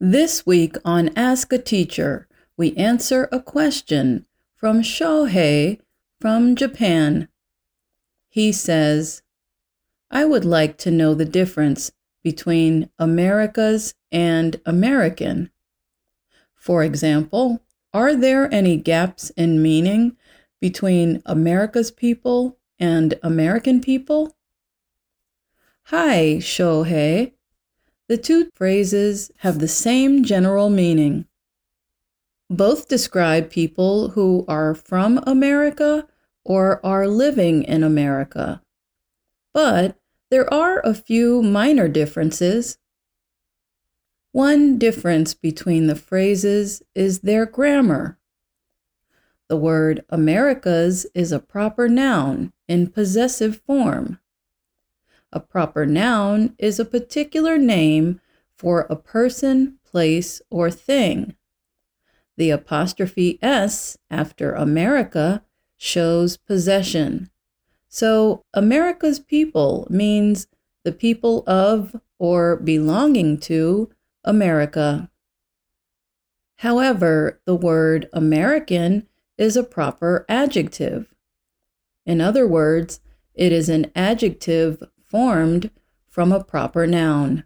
This week on Ask a Teacher, we answer a question from Shohei from Japan. He says, I would like to know the difference between Americas and American. For example, are there any gaps in meaning between America's people and American people? Hi, Shohei. The two phrases have the same general meaning. Both describe people who are from America or are living in America. But there are a few minor differences. One difference between the phrases is their grammar. The word Americas is a proper noun in possessive form. A proper noun is a particular name for a person, place, or thing. The apostrophe S after America shows possession. So America's people means the people of or belonging to America. However, the word American is a proper adjective. In other words, it is an adjective formed from a proper noun.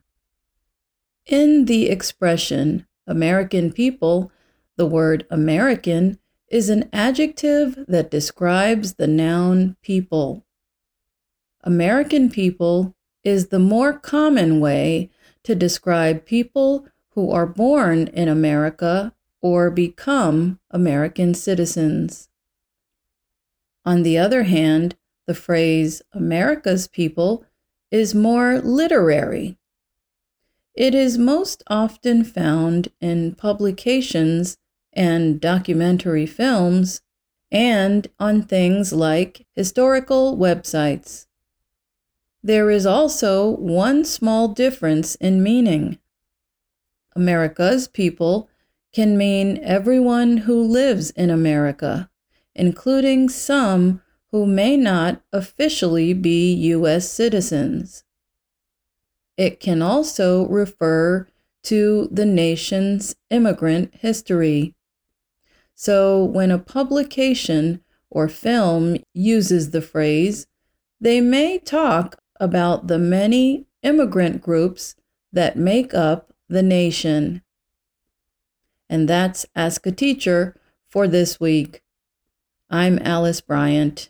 In the expression American people, the word American is an adjective that describes the noun people. American people is the more common way to describe people who are born in America or become American citizens. On the other hand, the phrase America's people is more literary. It is most often found in publications and documentary films and on things like historical websites. There is also one small difference in meaning. America's people can mean everyone who lives in America, including some who may not officially be U.S. citizens. It can also refer to the nation's immigrant history. So when a publication or film uses the phrase, they may talk about the many immigrant groups that make up the nation. And that's Ask a Teacher for this week. I'm Alice Bryant.